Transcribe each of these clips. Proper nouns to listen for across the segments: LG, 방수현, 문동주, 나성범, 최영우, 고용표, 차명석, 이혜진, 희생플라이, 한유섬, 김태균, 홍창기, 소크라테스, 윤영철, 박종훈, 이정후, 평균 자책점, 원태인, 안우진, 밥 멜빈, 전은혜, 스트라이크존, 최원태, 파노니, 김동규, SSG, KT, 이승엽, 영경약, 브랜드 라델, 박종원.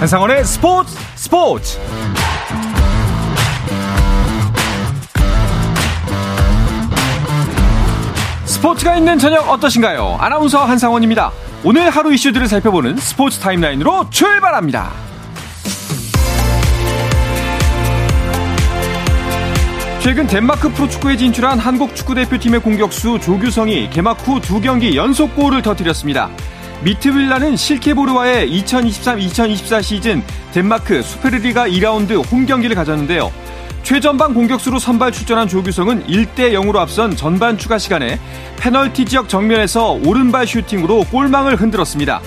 한상원의 스포츠. 스포츠가 있는 저녁 어떠신가요? 아나운서 한상원입니다. 오늘 하루 이슈들을 살펴보는 스포츠 타임라인으로 출발합니다. 최근 덴마크 프로축구에 진출한 한국 축구대표팀의 공격수 조규성이 개막 후 2경기 연속 골을 터뜨렸습니다. 미트윌라는 실케보르와의 2023-2024 시즌 덴마크 수페르리가 2라운드 홈경기를 가졌는데요. 최전방 공격수로 선발 출전한 조규성은 1대0으로 앞선 전반 추가 시간에 페널티 지역 정면에서 오른발 슈팅으로 골망을 흔들었습니다.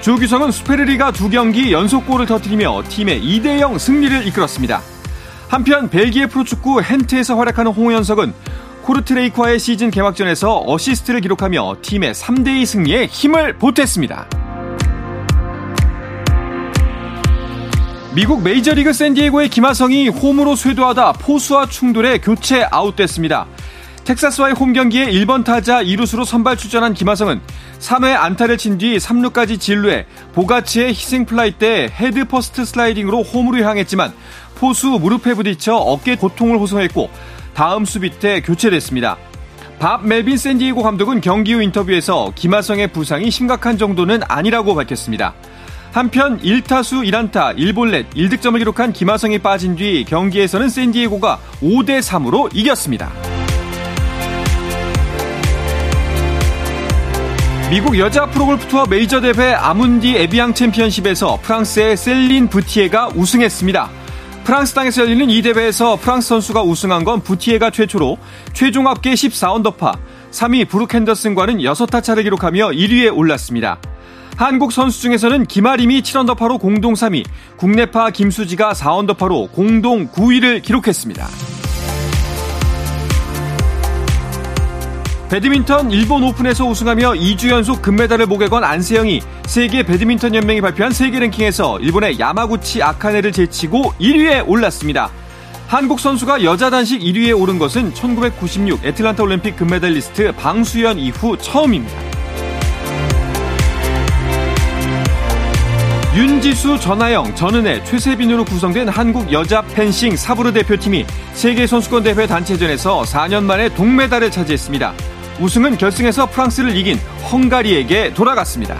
조규성은 수페르리가 2경기 연속골을 터뜨리며 팀의 2대0 승리를 이끌었습니다. 한편 벨기에 프로축구 헨트에서 활약하는 홍현석은 코르트레이크와의 시즌 개막전에서 어시스트를 기록하며 팀의 3대2 승리에 힘을 보탰습니다. 미국 메이저리그 샌디에고의 김하성이 홈으로 쇄도하다 포수와 충돌해 교체 아웃됐습니다. 텍사스와의 홈경기에 1번 타자 2루수로 선발 출전한 김하성은 3회 안타를 친 뒤 3루까지 진루해 보가치의 희생플라이 때 헤드퍼스트 슬라이딩으로 홈으로 향했지만 포수 무릎에 부딪혀 어깨 고통을 호소했고 다음 수비 때 교체됐습니다. 밥 멜빈 샌디에고 감독은 경기 후 인터뷰에서 김하성의 부상이 심각한 정도는 아니라고 밝혔습니다. 한편 1타수 1안타 1볼넷 1득점을 기록한 김하성이 빠진 뒤 경기에서는 샌디에고가 5대3으로 이겼습니다. 미국 여자 프로골프 투어 메이저 대회 아문디 에비앙 챔피언십에서 프랑스의 셀린 부티에가 우승했습니다. 프랑스 땅에서 열리는 이 대회에서 프랑스 선수가 우승한 건 부티에가 최초로 최종 합계 14언더파, 3위 브룩 핸더슨과는 6타 차를 기록하며 1위에 올랐습니다. 한국 선수 중에서는 김아림이 7언더파로 공동 3위, 국내파 김수지가 4언더파로 공동 9위를 기록했습니다. 배드민턴 일본 오픈에서 우승하며 2주 연속 금메달을 목에 건 안세영이 세계 배드민턴 연맹이 발표한 세계 랭킹에서 일본의 야마구치 아카네를 제치고 1위에 올랐습니다. 한국 선수가 여자 단식 1위에 오른 것은 1996 애틀란타 올림픽 금메달리스트 방수현 이후 처음입니다. 윤지수, 전하영, 전은혜, 최세빈으로 구성된 한국 여자 펜싱 사브르 대표팀이 세계선수권대회 단체전에서 4년 만에 동메달을 차지했습니다. 우승은 결승에서 프랑스를 이긴 헝가리에게 돌아갔습니다.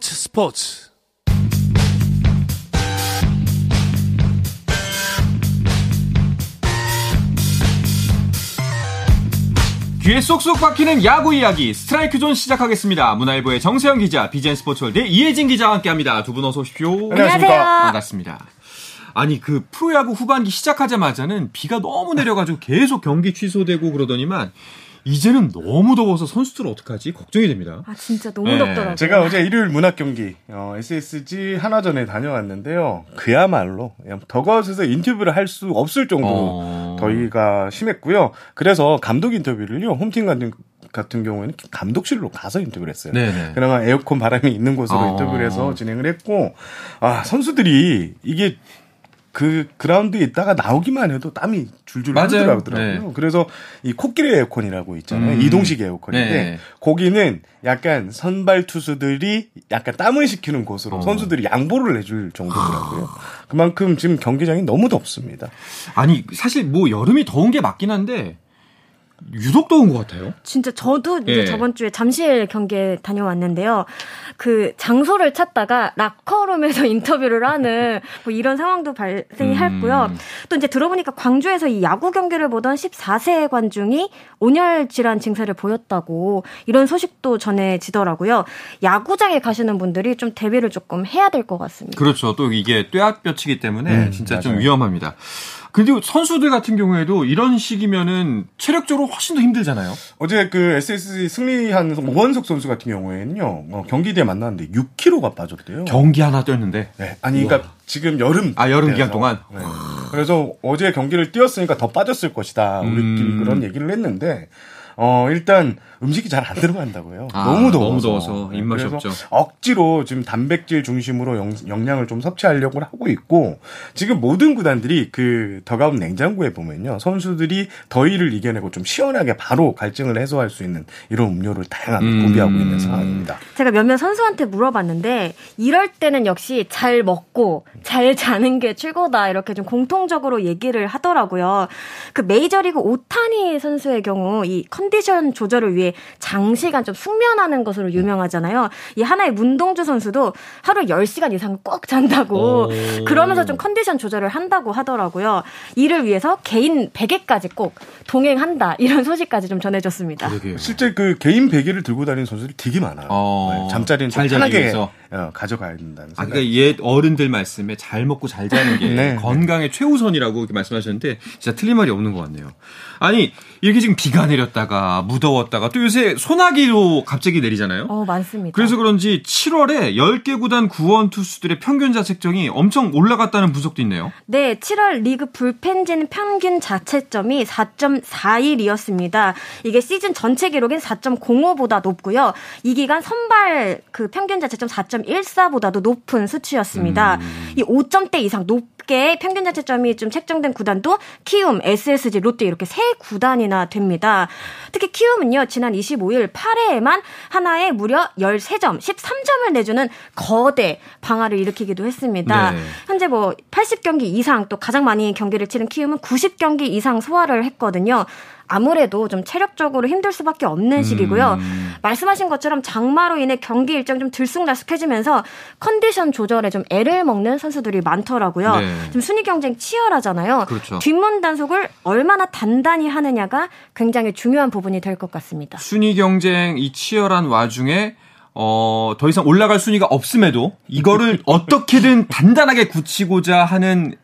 스포츠. 귀에 쏙쏙 박히는 야구 이야기 스트라이크 존 시작하겠습니다. 문화일보의 정세영 기자, BGN 스포츠월드의 이혜진 기자와 함께합니다. 두 분 어서 오십시오. 안녕하십니까. 반갑습니다. 아니 그 프로야구 후반기 시작하자마자는 비가 너무 내려가지고 계속 경기 취소되고 그러더니만 이제는 너무 더워서 선수들 어떡하지? 걱정이 됩니다. 아 진짜 너무 덥더라고요. 제가 어제 일요일 문학 경기 SSG 한화전에 다녀왔는데요. 그야말로 덕아웃에서 인터뷰를 할 수 없을 정도로 더위가 심했고요. 그래서 감독 인터뷰를요. 홈팀 같은 경우에는 감독실로 가서 인터뷰를 했어요. 네네. 그나마 에어컨 바람이 있는 곳으로 인터뷰를 해서 진행을 했고 선수들이 이게 그 그라운드에 있다가 나오기만 해도 땀이 줄줄 흐르더라고요. 네. 그래서 이 코끼리 에어컨이라고 있잖아요. 이동식 에어컨인데 네. 거기는 약간 선발 투수들이 약간 땀을 식히는 곳으로 선수들이 양보를 해줄 정도더라고요. 그만큼 지금 경기장이 너무 덥습니다. 아니 사실 뭐 여름이 더운 게 맞긴 한데 유독 더운 것 같아요. 진짜 저도 이제 저번 주에 잠실 경기에 다녀왔는데요. 그 장소를 찾다가 락커룸에서 인터뷰를 하는 뭐 이런 상황도 발생이 했고요. 또 이제 들어보니까 광주에서 이 야구 경기를 보던 14세 관중이 온열 질환 증세를 보였다고 이런 소식도 전해지더라고요. 야구장에 가시는 분들이 좀 대비를 조금 해야 될 것 같습니다. 그렇죠. 또 이게 뙤약볕이기 때문에 진짜 맞아요. 좀 위험합니다. 그리고 선수들 같은 경우에도 이런 식이면은 체력적으로 훨씬 더 힘들잖아요. 어제 그 SSG 승리한 오원석 선수 같은 경우에는요, 경기대에 만났는데 6kg가 빠졌대요. 경기 하나 뛰었는데. 네. 아니, 우와. 그러니까 지금 여름. 아, 여름 기간 동안. 네. 그래서 어제 경기를 뛰었으니까 더 빠졌을 것이다. 우리끼리 그런 얘기를 했는데. 일단 음식이 잘 안 들어간다고요. 아, 너무 더워서 입맛이 없죠. 억지로 지금 단백질 중심으로 영양을 좀 섭취하려고 하고 있고, 지금 모든 구단들이 그 더가운 냉장고에 보면요, 선수들이 더위를 이겨내고 좀 시원하게 바로 갈증을 해소할 수 있는 이런 음료를 다양하게 구비하고 있는 상황입니다. 제가 몇몇 선수한테 물어봤는데 이럴 때는 역시 잘 먹고 잘 자는 게 최고다, 이렇게 좀 공통적으로 얘기를 하더라고요. 그 메이저리그 오타니 선수의 경우 이 컨디션 조절을 위해 장시간 좀 숙면하는 것으로 유명하잖아요. 이 하나의 문동주 선수도 하루 10시간 이상 꼭 잔다고, 그러면서 좀 컨디션 조절을 한다고 하더라고요. 이를 위해서 개인 베개까지 꼭 동행한다, 이런 소식까지 좀 전해졌습니다. 그러게요. 실제 그 개인 베개를 들고 다니는 선수들이 되게 많아요. 잠자리는 잘 편하게 가져가야 된다는 생각. 그러니까 옛 어른들 말씀에 잘 먹고 잘 자는 게 네, 건강의 최우선이라고 이렇게 말씀하셨는데 진짜 틀린 말이 없는 것 같네요. 아니, 이렇게 지금 비가 내렸다가 무더웠다가 또 요새 소나기로 갑자기 내리잖아요. 많습니다. 그래서 그런지 7월에 10개 구단 구원 투수들의 평균 자책점이 엄청 올라갔다는 분석도 있네요. 네, 7월 리그 불펜진 평균 자책점이 4.41이었습니다. 이게 시즌 전체 기록인 4.05보다 높고요. 이 기간 선발 그 평균 자책점 4.14보다도 높은 수치였습니다. 이 5점대 이상 높게 평균 자책점이 좀 책정된 구단도 키움, SSG, 롯데 이렇게 세 구단이나 됩니다. 특히 키움은요, 지난 25일 8회에만 하나에 무려 13점, 13점을 내주는 거대 방아를 일으키기도 했습니다. 네. 현재 뭐 80경기 이상, 또 가장 많이 경기를 치른 키움은 90경기 이상 소화를 했거든요. 아무래도 좀 체력적으로 힘들 수밖에 없는 시기고요. 말씀하신 것처럼 장마로 인해 경기 일정 좀 들쑥날쑥해지면서 컨디션 조절에 좀 애를 먹는 선수들이 많더라고요. 네. 좀 순위 경쟁 치열하잖아요. 그렇죠. 뒷문 단속을 얼마나 단단히 하느냐가 굉장히 중요한 부분이 될 것 같습니다. 순위 경쟁 이 치열한 와중에 더 이상 올라갈 순위가 없음에도 이거를 어떻게든 단단하게 굳히고자 하는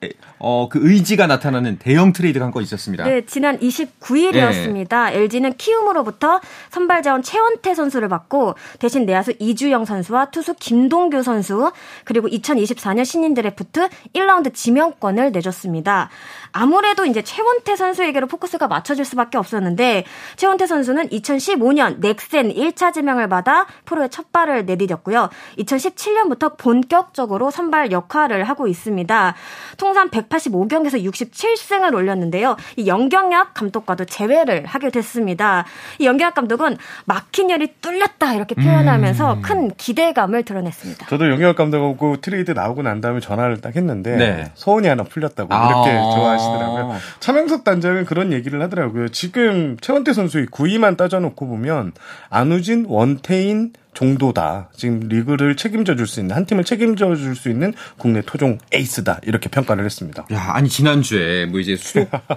그 의지가 나타나는 대형 트레이드가 한 건 있었습니다. 네, 지난 29일이었습니다. 네. LG는 키움으로부터 선발 자원 최원태 선수를 받고 대신 내야수 이주영 선수와 투수 김동규 선수, 그리고 2024년 신인 드래프트 1라운드 지명권을 내줬습니다. 아무래도 이제 최원태 선수에게로 포커스가 맞춰질 수밖에 없었는데, 최원태 선수는 2015년 넥센 1차 지명을 받아 프로의 첫 발을 내디뎠고요. 2017년부터 본격적으로 선발 역할을 하고 있습니다. 통산 185경기에서 67승을 올렸는데요. 이 영경약 감독과도 재회를 하게 됐습니다. 이 영경약 감독은 막힌 열이 뚫렸다, 이렇게 표현하면서 큰 기대감을 드러냈습니다. 저도 영경약 감독하고 트레이드 나오고 난 다음에 전화를 딱 했는데 네, 소원이 하나 풀렸다고 이렇게 좋아하시더라고요. 차명석 단장은 그런 얘기를 하더라고요. 지금 최원태 선수의 9위만 따져놓고 보면 안우진, 원태인 정도다. 지금 리그를 책임져줄 수 있는, 한 팀을 책임져줄 수 있는 국내 토종 에이스다, 이렇게 평가를 했습니다. 야, 아니 지난주에 뭐 이제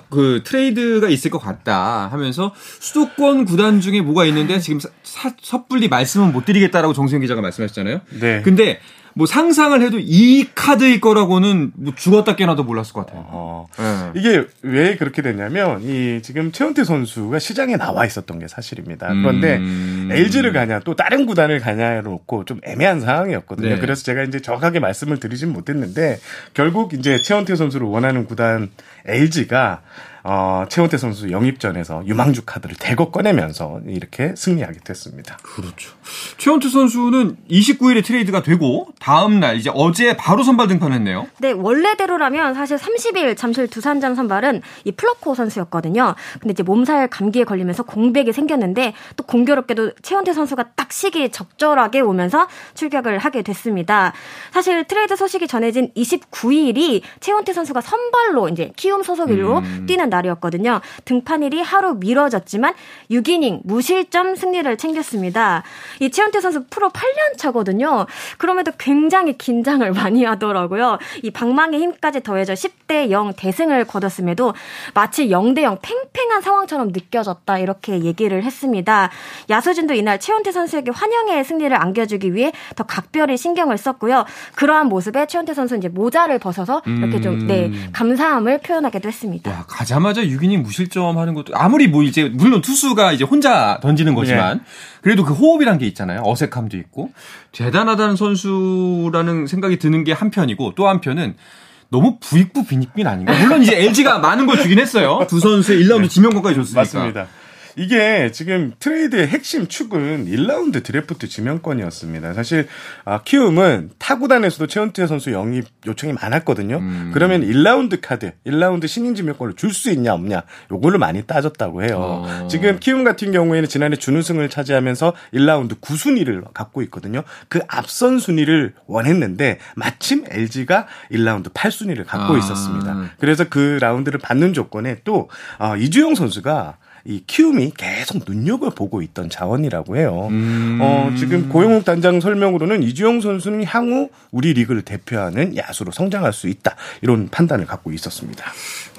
그 트레이드가 있을 것 같다 하면서 수도권 구단 중에 뭐가 있는데 지금 섣불리 말씀은 못 드리겠다라고 정세영 기자가 말씀하셨잖아요. 네. 근데 뭐 상상을 해도 이 카드일 거라고는 뭐 죽었다 깨나도 몰랐을 것 같아요. 네. 이게 왜 그렇게 됐냐면 이 지금 최원태 선수가 시장에 나와 있었던 게 사실입니다. 그런데 LG를 가냐 또 다른 구단을 가냐로 놓고 좀 애매한 상황이었거든요. 네. 그래서 제가 이제 정확하게 말씀을 드리진 못했는데, 결국 이제 최원태 선수를 원하는 구단 LG가 최원태 선수 영입전에서 유망주 카드를 대거 꺼내면서 이렇게 승리하게 됐습니다. 그렇죠. 최원태 선수는 29일에 트레이드가 되고 다음 날 이제 어제 바로 선발 등판했네요. 네, 원래대로라면 사실 30일 잠실 두산전 선발은 이플러코 선수였거든요. 근데 이제 몸살 감기에 걸리면서 공백이 생겼는데, 또 공교롭게도 최원태 선수가 딱 시기에 적절하게 오면서 출격을 하게 됐습니다. 사실 트레이드 소식이 전해진 29일이 최원태 선수가 선발로 이제 키움 소속일로 뛰는 날이었거든요. 등판일이 하루 미뤄졌지만 6이닝 무실점 승리를 챙겼습니다. 이 최원태 선수 프로 8년 차거든요. 그럼에도 굉장히 긴장을 많이 하더라고요. 이 방망이 힘까지 더해져 10대 0 대승을 거뒀음에도 마치 0대0 팽팽한 상황처럼 느껴졌다 이렇게 얘기를 했습니다. 야수진도 이날 최원태 선수에게 환영의 승리를 안겨주기 위해 더 각별히 신경을 썼고요. 그러한 모습에 최원태 선수는 이제 모자를 벗어서 이렇게 좀 감사함을 표현하기도 했습니다. 야, 가자마자 6이닝 무실점 하는 것도 아무리 뭐 이제 물론 투수가 이제 혼자 던지는 거지만 네. 그래도 그 호흡이란 게 있잖아요. 어색함도 있고 대단하다는 선수라는 생각이 드는 게 한편이고 또 한편은 너무 부익부 빈익빈 아닌가? 물론 이제 LG가 많은 걸 주긴 했어요. 두 선수의 1라운드 지명권까지 줬으니까. 맞습니다. 이게 지금 트레이드의 핵심 축은 1라운드 드래프트 지명권이었습니다. 사실 키움은 타구단에서도 최원태 선수 영입 요청이 많았거든요. 그러면 1라운드 카드, 1라운드 신인 지명권을 줄 수 있냐 없냐 요걸로 많이 따졌다고 해요. 지금 키움 같은 경우에는 지난해 준우승을 차지하면서 1라운드 9순위를 갖고 있거든요. 그 앞선 순위를 원했는데 마침 LG가 1라운드 8순위를 갖고 있었습니다. 그래서 그 라운드를 받는 조건에 또 이주영 선수가 이 키움이 계속 눈여겨보고 있던 자원이라고 해요. 지금 고영욱 단장 설명으로는 이주영 선수는 향후 우리 리그를 대표하는 야수로 성장할 수 있다. 이런 판단을 갖고 있었습니다.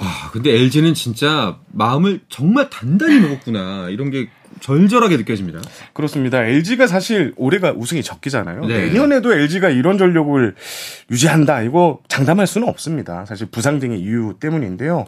와, 근데 LG는 진짜 마음을 정말 단단히 먹었구나. 이런 게 절절하게 느껴집니다. 그렇습니다. LG가 사실 올해가 우승이 적기잖아요. 네. 내년에도 LG가 이런 전력을 유지한다. 이거 장담할 수는 없습니다. 사실 부상 등의 이유 때문인데요.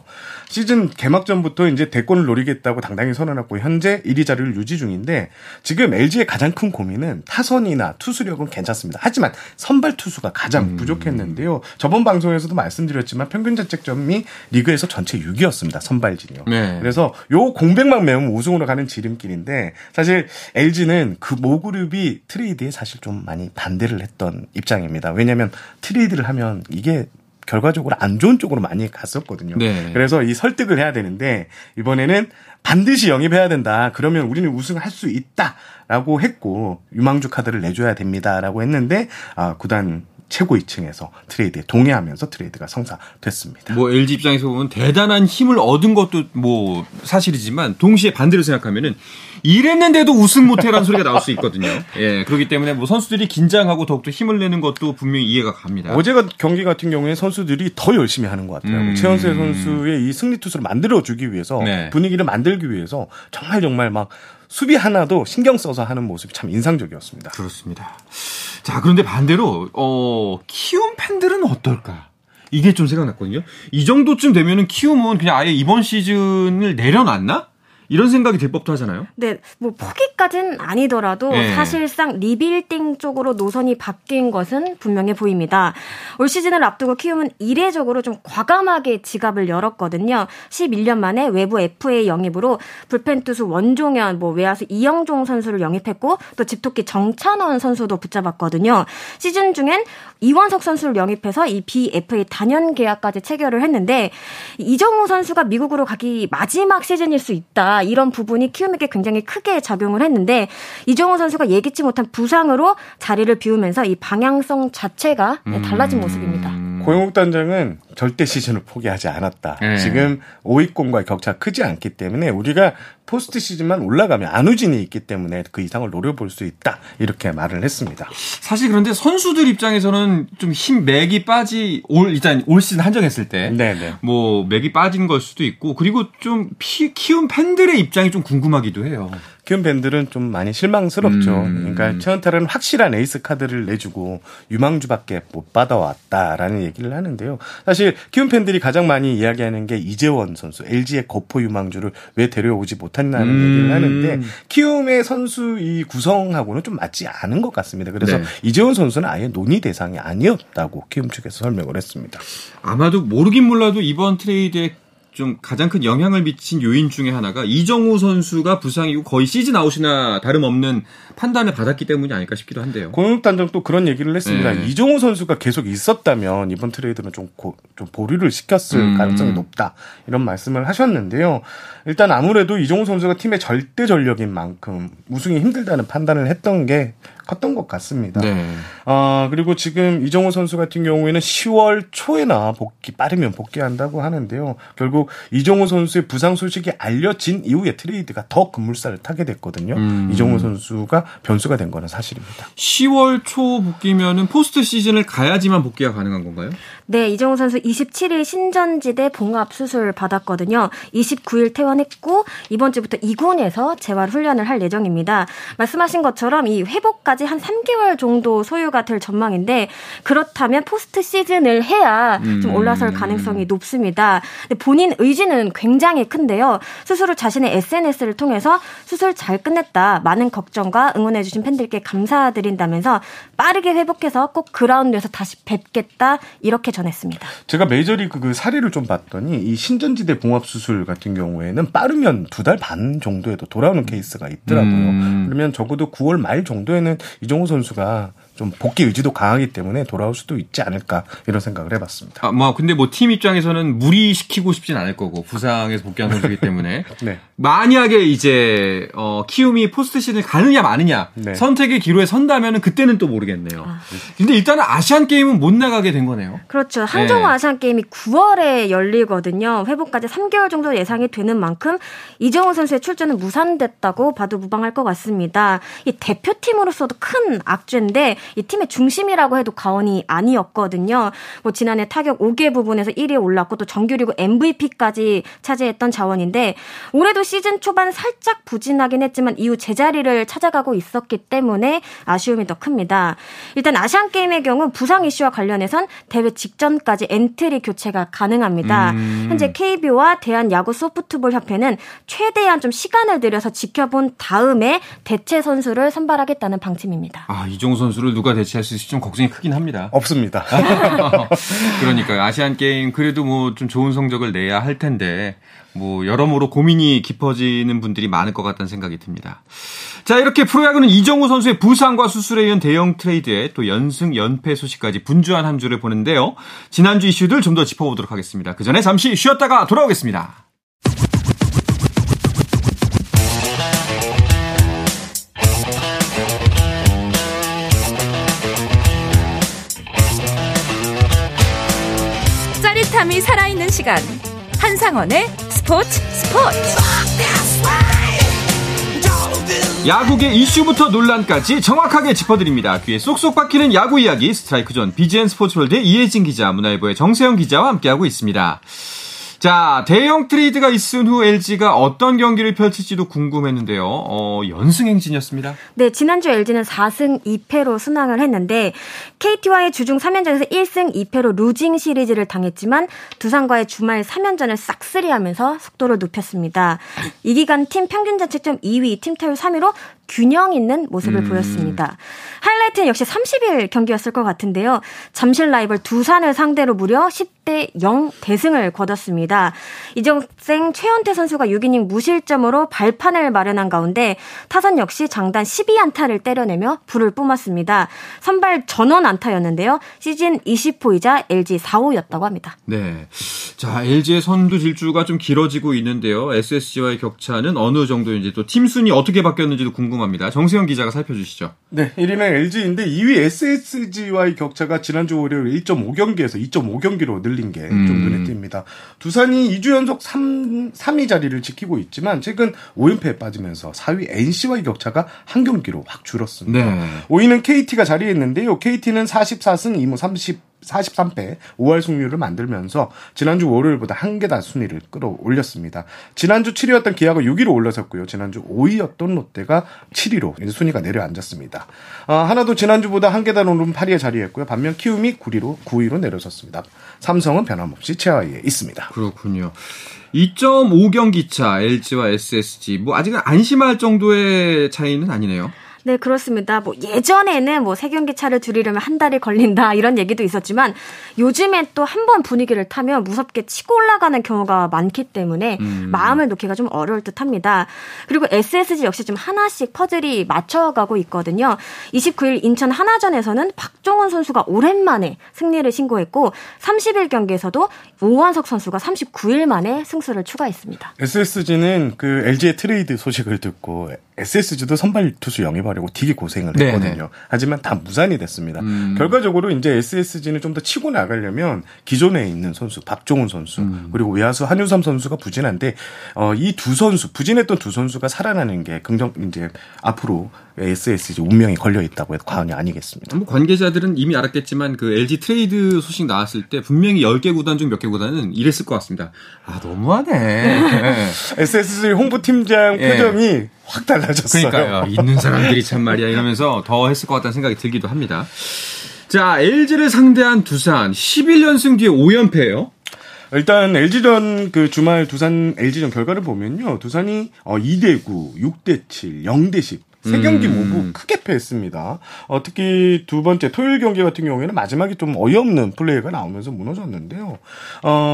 시즌 개막전부터 이제 대권을 노리겠다고 당당히 선언했고 현재 1위 자리를 유지 중인데 지금 LG의 가장 큰 고민은 타선이나 투수력은 괜찮습니다. 하지만 선발 투수가 가장 부족했는데요. 저번 방송에서도 말씀드렸지만 평균 자책점이 리그에서 전체 6위였습니다. 선발진이요. 네. 그래서 요 공백만 메우면 우승으로 가는 지름길이 인데 사실 LG는 그 모그룹이 트레이드에 사실 좀 많이 반대를 했던 입장입니다. 왜냐하면 트레이드를 하면 이게 결과적으로 안 좋은 쪽으로 많이 갔었거든요. 네. 그래서 이 설득을 해야 되는데 이번에는 반드시 영입해야 된다. 그러면 우리는 우승할 수 있다라고 했고 유망주 카드를 내줘야 됩니다라고 했는데 구단 최고 2층에서 트레이드에 동의하면서 트레이드가 성사됐습니다. 뭐 LG 입장에서 보면 대단한 힘을 얻은 것도 뭐 사실이지만 동시에 반대로 생각하면은 이랬는데도 우승 못해라는 소리가 나올 수 있거든요. 예, 그렇기 때문에 뭐 선수들이 긴장하고 더욱더 힘을 내는 것도 분명히 이해가 갑니다. 어제 경기 같은 경우에 선수들이 더 열심히 하는 것 같아요. 최원태 선수의 이 승리 투수를 만들어주기 위해서 네. 분위기를 만들기 위해서 정말 막 수비 하나도 신경 써서 하는 모습이 참 인상적이었습니다. 그렇습니다. 자, 그런데 반대로 키움 팬들은 어떨까? 이게 좀 생각났거든요. 이 정도쯤 되면은 키움은 그냥 아예 이번 시즌을 내려놨나? 이런 생각이 들 법도 하잖아요. 네, 뭐 포기까지는 아니더라도 네. 사실상 리빌딩 쪽으로 노선이 바뀐 것은 분명해 보입니다. 올 시즌을 앞두고 키움은 이례적으로 좀 과감하게 지갑을 열었거든요. 11년 만에 외부 FA 영입으로 불펜 투수 원종현, 뭐 외야수 이영종 선수를 영입했고 또 집토끼 정찬원 선수도 붙잡았거든요. 시즌 중엔 이원석 선수를 영입해서 이 BFA 단연 계약까지 체결을 했는데 이정후 선수가 미국으로 가기 마지막 시즌일 수 있다. 이런 부분이 키움에게 굉장히 크게 작용을 했는데 이정후 선수가 예기치 못한 부상으로 자리를 비우면서 이 방향성 자체가 달라진 모습입니다. 고영욱 단장은 절대 시즌을 포기하지 않았다. 지금 5위권과의 격차가 크지 않기 때문에 우리가 포스트 시즌만 올라가면 안우진이 있기 때문에 그 이상을 노려볼 수 있다. 이렇게 말을 했습니다. 사실 그런데 선수들 입장에서는 좀 힘 맥이 빠지 올 시즌 한정했을 때 뭐 맥이 빠진 걸 수도 있고 그리고 좀 키움 팬들의 입장이 좀 궁금하기도 해요. 키움 팬들은 좀 많이 실망스럽죠. 그러니까 최원태는 확실한 에이스 카드를 내주고 유망주밖에 못 받아왔다라는 얘기를 하는데요. 사실 키움 팬들이 가장 많이 이야기하는 게 이재원 선수, LG의 거포 유망주를 왜 데려오지 못했나는 얘기를 하는데 키움의 선수 이 구성하고는 좀 맞지 않은 것 같습니다. 그래서 네. 이재원 선수는 아예 논의 대상이 아니었다고 키움 측에서 설명을 했습니다. 아마도 모르긴 몰라도 이번 트레이드에 좀 가장 큰 영향을 미친 요인 중에 하나가 이정후 선수가 부상이고 거의 시즌 아웃이나 다름없는 판단을 받았기 때문이 아닐까 싶기도 한데요. 고영욱 단장 또 그런 얘기를 했습니다. 네. 이정후 선수가 계속 있었다면 이번 트레이드는 좀 보류를 시켰을 가능성이 높다. 이런 말씀을 하셨는데요. 일단 아무래도 이정후 선수가 팀의 절대 전력인 만큼 우승이 힘들다는 판단을 했던 게 컸던 것 같습니다. 네. 아, 그리고 지금 이정후 선수 같은 경우에는 10월 초에나 빠르면 복귀한다고 하는데요. 결국 이정후 선수의 부상 소식이 알려진 이후에 트레이드가 더 급물살을 타게 됐거든요. 이정후 선수가 변수가 된 거는 사실입니다. 10월 초 복귀면은 포스트 시즌을 가야지만 복귀가 가능한 건가요? 네, 이정후 선수 27일 신전지대 봉합 수술 받았거든요. 29일 퇴원했고 이번 주부터 2군에서 재활 훈련을 할 예정입니다. 말씀하신 것처럼 이 회복까지 한 3개월 정도 소요가 될 전망인데 그렇다면 포스트 시즌을 해야 좀 올라설 가능성이 높습니다. 근데 본인 의지는 굉장히 큰데요. 스스로 자신의 SNS를 통해서 수술 잘 끝냈다. 많은 걱정과 응원해주신 팬들께 감사드린다면서 빠르게 회복해서 꼭 그라운드에서 다시 뵙겠다. 이렇게 전했습니다. 제가 메이저리그 그 사례를 좀 봤더니 이 신전지대 봉합수술 같은 경우에는 빠르면 2달 반 정도에도 돌아오는 케이스가 있더라고요. 그러면 적어도 9월 말 정도에는 이정후 선수가 좀 복귀 의지도 강하기 때문에 돌아올 수도 있지 않을까 이런 생각을 해봤습니다. 아, 뭐 근데 뭐 팀 입장에서는 무리시키고 싶진 않을 거고 부상에서 복귀한 선수이기 때문에 네. 만약에 이제 키움이 포스트 시즌을 가느냐 마느냐 네. 선택의 기로에 선다면은 그때는 또 모르겠네요. 아. 근데 일단은 아시안 게임은 못 나가게 된 거네요. 그렇죠. 항저우 네. 아시안 게임이 9월에 열리거든요. 회복까지 3개월 정도 예상이 되는 만큼 이정후 선수의 출전은 무산됐다고 봐도 무방할 것 같습니다. 이 대표팀으로서도 큰 악재인데. 이 팀의 중심이라고 해도 과언이 아니었거든요. 뭐 지난해 타격 5개 부분에서 1위에 올랐고 또 정규리그 MVP까지 차지했던 자원인데 올해도 시즌 초반 살짝 부진하긴 했지만 이후 제자리를 찾아가고 있었기 때문에 아쉬움이 더 큽니다. 일단 아시안게임의 경우 부상 이슈와 관련해선 대회 직전까지 엔트리 교체가 가능합니다. 현재 KBO와 대한야구소프트볼협회는 최대한 좀 시간을 들여서 지켜본 다음에 대체 선수를 선발하겠다는 방침입니다. 아, 이종우 선수를 누가 대체할 수 있을지 좀 걱정이 크긴 합니다. 없습니다. 그러니까요. 아시안 게임 그래도 뭐 좀 좋은 성적을 내야 할 텐데 뭐 여러모로 고민이 깊어지는 분들이 많을 것 같다는 생각이 듭니다. 자, 이렇게 프로야구는 이정후 선수의 부상과 수술에 이은 대형 트레이드에 또 연승 연패 소식까지 분주한 한 주를 보는데요. 지난주 이슈들 좀 더 짚어보도록 하겠습니다. 그 전에 잠시 쉬었다가 돌아오겠습니다. 이 살아있는 시간 한상헌의 스포츠 야구계 이슈부터 논란까지 정확하게 짚어드립니다. 귀에 쏙쏙 박히는 야구 이야기 스트라이크존 BGN 스포츠월드의 이혜진 기자, 문화일보의 정세영 기자와 함께하고 있습니다. 자, 대형 트레이드가 있은 후 LG가 어떤 경기를 펼칠지도 궁금했는데요. 연승 행진이었습니다. 네, 지난주 LG는 4승 2패로 순항을 했는데 KT와의 주중 3연전에서 1승 2패로 루징 시리즈를 당했지만 두산과의 주말 3연전을 싹쓸이하면서 속도를 높였습니다. 이 기간 팀 평균 자책점 2위, 팀 타율 3위로 균형 있는 모습을 보였습니다. 하이라이트는 역시 30일 경기였을 것 같은데요. 잠실 라이벌 두산을 상대로 무려 10-0 대승을 거뒀습니다. 이정생 최원태 선수가 6이닝 무실점으로 발판을 마련한 가운데 타선 역시 장단 12안타를 때려내며 불을 뿜었습니다. 선발 전원 안타였는데요. 시즌 20호이자 LG 4호였다고 합니다. 네, 자, LG의 선두 질주가 좀 길어지고 있는데요. SSG와의 격차는 어느 정도인지 또 팀 순위 어떻게 바뀌었는지도 궁금합니다. 정세영 기자가 살펴주시죠. 네, 1위는 LG인데 2위 SSG와의 격차가 지난주 월요일 1.5경기에서 2.5경기로 늘린 게 좀 눈에 띕니다. 두산이 2주 연속 3위 자리를 지키고 있지만 최근 5연패에 빠지면서 4위 NC와의 격차가 한 경기로 확 줄었습니다. 네. 5위는 KT가 자리했는데요. KT는 44승 2무 43패 5할 승률을 만들면서 지난주 월요일보다 한 계단 순위를 끌어올렸습니다. 지난주 7위였던 기아가 6위로 올라섰고요. 지난주 5위였던 롯데가 7위로 이제 순위가 내려앉았습니다. 하나도 지난주보다 한 계단 오른 8위에 자리했고요. 반면 키움이 9위로 내려섰습니다. 삼성은 변함없이 최하위에 있습니다. 그렇군요. 2.5경기차 LG와 SSG 뭐 아직은 안심할 정도의 차이는 아니네요. 네, 그렇습니다. 뭐 예전에는 뭐 세 경기 차를 줄이려면 한 달이 걸린다 이런 얘기도 있었지만 요즘엔 또 한 번 분위기를 타면 무섭게 치고 올라가는 경우가 많기 때문에 마음을 놓기가 좀 어려울 듯합니다. 그리고 SSG 역시 좀 하나씩 퍼즐이 맞춰가고 있거든요. 29일 인천 하나전에서는 박종원 선수가 오랜만에 승리를 신고했고 30일 경기에서도 오원석 선수가 39일 만에 승수를 추가했습니다. SSG는 그 LG의 트레이드 소식을 듣고 SSG도 선발 투수 영입을 만들어내려고 되게 고생을 했거든요. 하지만 다 무산이 됐습니다. 결과적으로 이제 SSG는 좀 더 치고 나가려면 기존에 있는 선수 박종훈 선수 그리고 외야수 한유섬 선수가 부진한데 이 두 선수 부진했던 두 선수가 살아나는 게 긍정 이제 앞으로 SSG 운명이 걸려 있다고 해도 과언이 아니겠습니다. 뭐 관계자들은 이미 알았겠지만 그 LG 트레이드 소식 나왔을 때 분명히 10개 구단 중 몇 개 구단은 이랬을 것 같습니다. 아 너무하네. SSG 홍보팀장 표정이 확 달라졌어요. 그러니까요. 있는 사람들이 참 말이야 이러면서 더 했을 것 같다는 생각이 들기도 합니다. 자, LG를 상대한 두산 11연승 뒤에 5연패예요. 일단 LG전 그 주말 두산 LG전 결과를 보면요. 두산이 2대 9, 6대 7, 0대 10 세 경기 모두 크게 패했습니다. 특히 두 번째 토요일 경기 같은 경우에는 마지막에 좀 어이없는 플레이가 나오면서 무너졌는데요.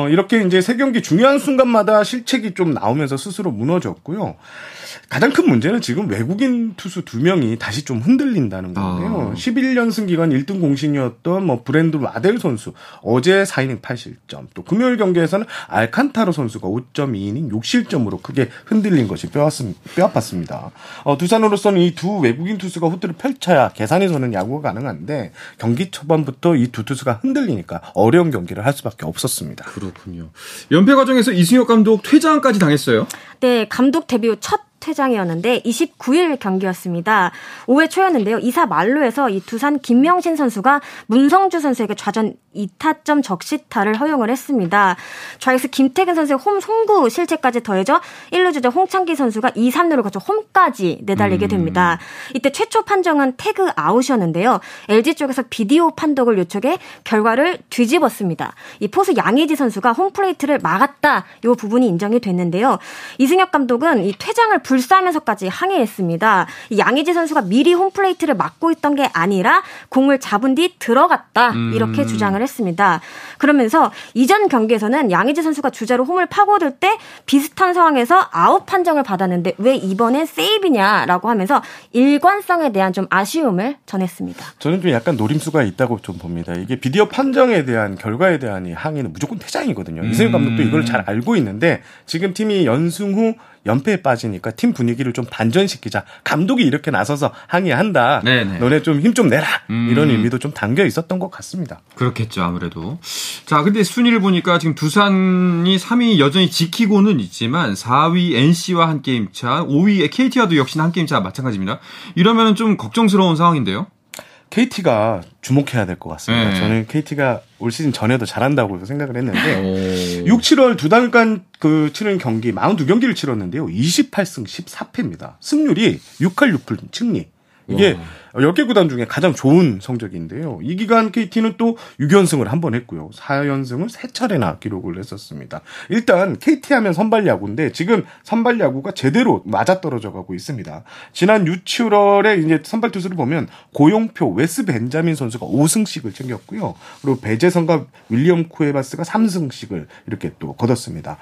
이렇게 이제 세 경기 중요한 순간마다 실책이 좀 나오면서 스스로 무너졌고요. 가장 큰 문제는 지금 외국인 투수 두 명이 다시 좀 흔들린다는 건데요. 11연승 기간 1등 공신이었던 뭐 브랜드 라델 선수 어제 4이닝 8실점, 또 금요일 경기에서는 알칸타로 선수가 5.2이닝 6실점으로 크게 흔들린 것이 뼈아팠습니다. 두산으로서는 이 두 외국인 투수가 호투를 펼쳐야 계산이 서는 야구가 가능한데 경기 초반부터 이 두 투수가 흔들리니까 어려운 경기를 할 수밖에 없었습니다. 그렇군요. 연패 과정에서 이승엽 감독 퇴장까지 당했어요? 네, 감독 데뷔 후 첫 퇴장이었는데 29일 경기였습니다. 5회 초였는데요. 2사 만루에서 이 두산 김명신 선수가 문성주 선수에게 좌전 2타점 적시타를 허용을 했습니다. 좌익수 김태균 선수의 홈 송구 실책까지 더해져 1루 주자 홍창기 선수가 2, 3루를 거쳐 홈까지 내달리게 됩니다. 이때 최초 판정은 태그 아웃이었는데요. LG 쪽에서 비디오 판독을 요청해 결과를 뒤집었습니다. 이 포수 양의지 선수가 홈플레이트를 막았다. 이 부분이 인정이 됐는데요. 이승엽 감독은 이 퇴장을 불사하면서까지 항의했습니다. 양의지 선수가 미리 홈플레이트를 막고 있던 게 아니라 공을 잡은 뒤 들어갔다 이렇게 주장을 했습니다. 그러면서 이전 경기에서는 양의지 선수가 주자로 홈을 파고들 때 비슷한 상황에서 아웃 판정을 받았는데 왜 이번엔 세이브냐라고 하면서 일관성에 대한 좀 아쉬움을 전했습니다. 저는 좀 약간 노림수가 있다고 좀 봅니다. 이게 비디오 판정에 대한 결과에 대한 이 항의는 무조건 퇴장이거든요. 이승엽 감독도 이걸 잘 알고 있는데 지금 팀이 연승 후 연패에 빠지니까 팀 분위기를 좀 반전시키자. 감독이 이렇게 나서서 항의한다. 네네. 너네 좀 힘 좀 내라. 이런 의미도 좀 담겨 있었던 것 같습니다. 그렇겠죠, 아무래도. 자, 근데 순위를 보니까 지금 두산이 3위 여전히 지키고는 있지만 4위 NC와 한 게임 차, 5위 KT와도 역시나 한 게임 차 마찬가지입니다. 이러면은 좀 걱정스러운 상황인데요. KT가 주목해야 될 것 같습니다. 네. 저는 KT가 올 시즌 전에도 잘한다고 생각을 했는데 6, 7월 두 달간 그 치른 경기 42경기를 치렀는데요. 28승 14패입니다. 승률이 6할 6푼 승리. 이게 10개 구단 중에 가장 좋은 성적인데요. 이 기간 KT는 또 6연승을 한 번 했고요. 4연승을 3차례나 기록을 했었습니다. 일단 KT 하면 선발 야구인데 지금 선발 야구가 제대로 맞아떨어져 가고 있습니다. 지난 6월에 이제 선발 투수를 보면 고용표, 웨스 벤자민 선수가 5승씩을 챙겼고요. 그리고 배재성과 윌리엄 쿠에바스가 3승씩을 이렇게 또 거뒀습니다.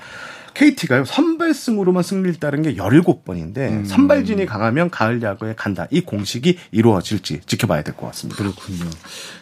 KT가요, 선발승으로만 승리를 따른 게 17번인데, 선발진이 강하면 가을 야구에 간다. 이 공식이 이루어질지 지켜봐야 될 것 같습니다. 그렇군요.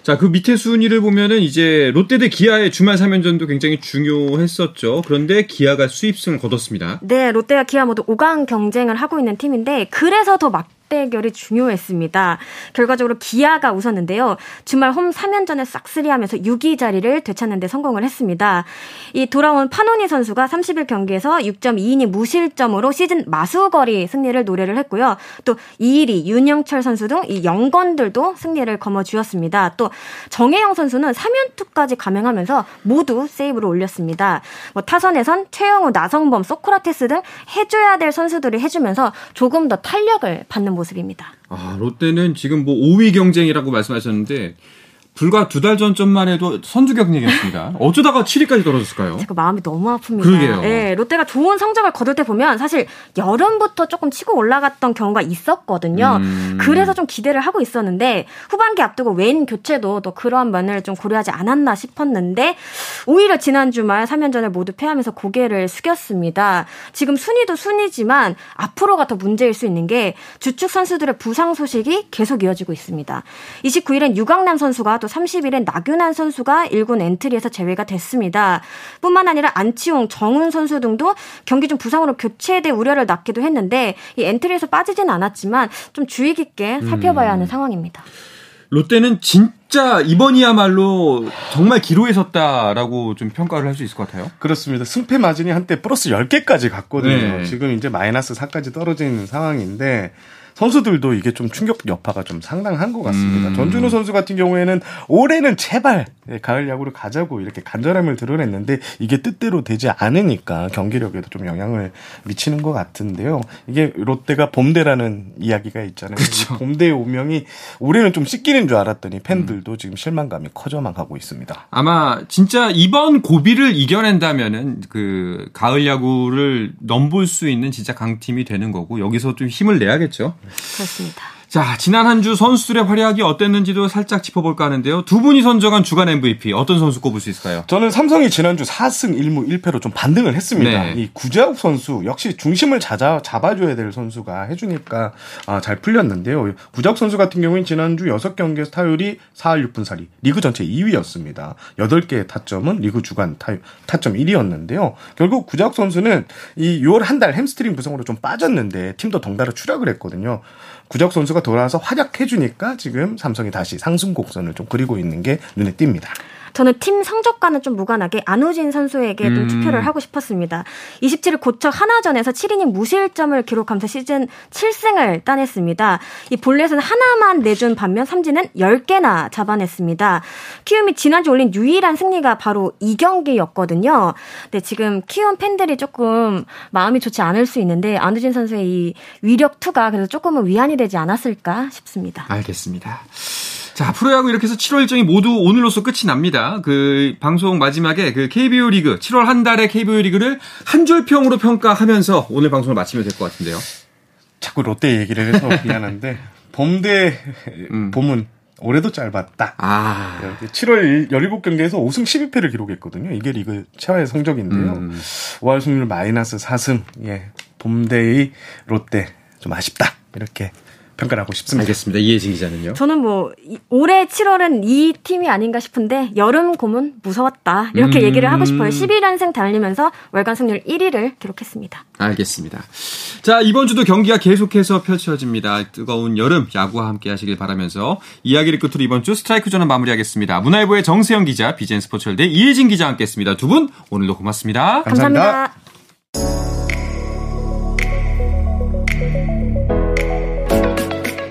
자, 그 밑에 순위를 보면은 이제 롯데 대 기아의 주말 3연전도 굉장히 중요했었죠. 그런데 기아가 수입승을 거뒀습니다. 네, 롯데와 기아 모두 5강 경쟁을 하고 있는 팀인데, 그래서 더 맞대결이 중요했습니다. 결과적으로 기아가 웃었는데요. 주말 홈 3연전을 싹쓸이하면서 6위 자리를 되찾는 데 성공을 했습니다. 이 돌아온 파노니 선수가 30일 경기에서 6.2이닝 무실점으로 시즌 마수거리 승리를 노래를 했고요. 또 이일이, 윤영철 선수 등 이 영건들도 승리를 거머쥐었습니다. 또 정혜영 선수는 3연투까지 감행하면서 모두 세이브를 올렸습니다. 뭐 타선에선 최영우, 나성범, 소크라테스 등 해줘야 될 선수들이 해주면서 조금 더 탄력을 받는 모습입니다. 아, 롯데는 지금 뭐 5위 경쟁이라고 말씀하셨는데 불과 두 달 전쯤만 해도 선두 경쟁이었습니다. 어쩌다가 7위까지 떨어졌을까요? 제가 마음이 너무 아픕니다. 그러게요. 네, 롯데가 좋은 성적을 거둘 때 보면 사실 여름부터 조금 치고 올라갔던 경우가 있었거든요. 그래서 좀 기대를 하고 있었는데 후반기 앞두고 웬 교체도 또 그러한 면을 좀 고려하지 않았나 싶었는데 오히려 지난 주말 3연전을 모두 패하면서 고개를 숙였습니다. 지금 순위도 순위지만 앞으로가 더 문제일 수 있는 게 주축 선수들의 부상 소식이 계속 이어지고 있습니다. 29일엔 유강남 선수가 또 30일엔 나균환 선수가 1군 엔트리에서 제외가 됐습니다. 뿐만 아니라 안치홍, 정훈 선수 등도 경기 중 부상으로 교체될 우려를 낳기도 했는데 이 엔트리에서 빠지진 않았지만 좀 주의 깊게 살펴봐야 하는 상황입니다. 롯데는 진짜 이번이야말로 정말 기로에 섰다라고 좀 평가를 할 수 있을 것 같아요. 그렇습니다. 승패 마진이 한때 플러스 10개까지 갔거든요. 네. 지금 이제 마이너스 4까지 떨어지는 상황인데 선수들도 이게 좀 충격 여파가 좀 상당한 것 같습니다. 전준우 선수 같은 경우에는 올해는 제발 가을 야구를 가자고 이렇게 간절함을 드러냈는데 이게 뜻대로 되지 않으니까 경기력에도 좀 영향을 미치는 것 같은데요. 이게 롯데가 봄대라는 이야기가 있잖아요. 그렇죠. 봄대의 운명이 올해는 좀 씻기는 줄 알았더니 팬들도 지금 실망감이 커져만 가고 있습니다. 아마 진짜 이번 고비를 이겨낸다면은 그 가을 야구를 넘볼 수 있는 진짜 강팀이 되는 거고 여기서 좀 힘을 내야겠죠. 그렇습니다. 자, 지난 한 주 선수들의 활약이 어땠는지도 살짝 짚어볼까 하는데요. 두 분이 선정한 주간 MVP 어떤 선수 꼽을 수 있을까요? 저는 삼성이 지난주 4승 1무 1패로 좀 반등을 했습니다. 네. 이 구자욱 선수 역시 중심을 잡아줘야 될 선수가 해주니까 잘 풀렸는데요. 구자욱 선수 같은 경우는 지난주 6경기에서 타율이 4할 6분 4리 리그 전체 2위였습니다. 8개의 타점은 리그 주간 타점 1위였는데요. 결국 구자욱 선수는 이 6월 한 달 햄스트링 부상으로 좀 빠졌는데 팀도 덩달아 추락을 했거든요. 구자욱 선수가 돌아와서 활약해주니까 지금 삼성이 다시 상승 곡선을 좀 그리고 있는 게 눈에 띕니다. 저는 팀 성적과는 좀 무관하게 안우진 선수에게 좀 투표를 하고 싶었습니다. 27일 고척 하나전에서 7이닝 무실점을 기록하면서 시즌 7승을 따냈습니다. 이 볼넷은 하나만 내준 반면 삼진은 10개나 잡아냈습니다. 키움이 지난주 올린 유일한 승리가 바로 이 경기였거든요. 네, 지금 키움 팬들이 조금 마음이 좋지 않을 수 있는데 안우진 선수의 이 위력투가 그래서 조금은 위안이 되지 않았을까 싶습니다. 알겠습니다. 자, 프로야구 이렇게 해서 7월 일정이 모두 오늘로써 끝이 납니다. 그 방송 마지막에 그 KBO 리그 7월 한 달의 KBO 리그를 한 줄평으로 평가하면서 오늘 방송을 마치면 될 것 같은데요. 자꾸 롯데 얘기를 해서 미안한데 봄은 올해도 짧았다. 7월 17경기에서 5승 12패를 기록했거든요. 이게 리그 최하의 성적인데요. 5할 승률 마이너스 4승. 예, 봄대의 롯데 좀 아쉽다. 이렇게 평가를 하고 싶습니다. 알겠습니다. 이혜진 기자는요? 저는 올해 7월은 이 팀이 아닌가 싶은데 여름 곰은 무서웠다. 이렇게 얘기를 하고 싶어요. 11연승 달리면서 월간 승률 1위를 기록했습니다. 알겠습니다. 자, 이번 주도 경기가 계속해서 펼쳐집니다. 뜨거운 여름 야구와 함께 하시길 바라면서 이야기를 끝으로 이번 주 스트라이크 존은 마무리하겠습니다. 문화일보의 정세영 기자, BGN 스포츠월드의 이혜진 기자와 함께했습니다. 두 분 오늘도 고맙습니다. 감사합니다. 감사합니다.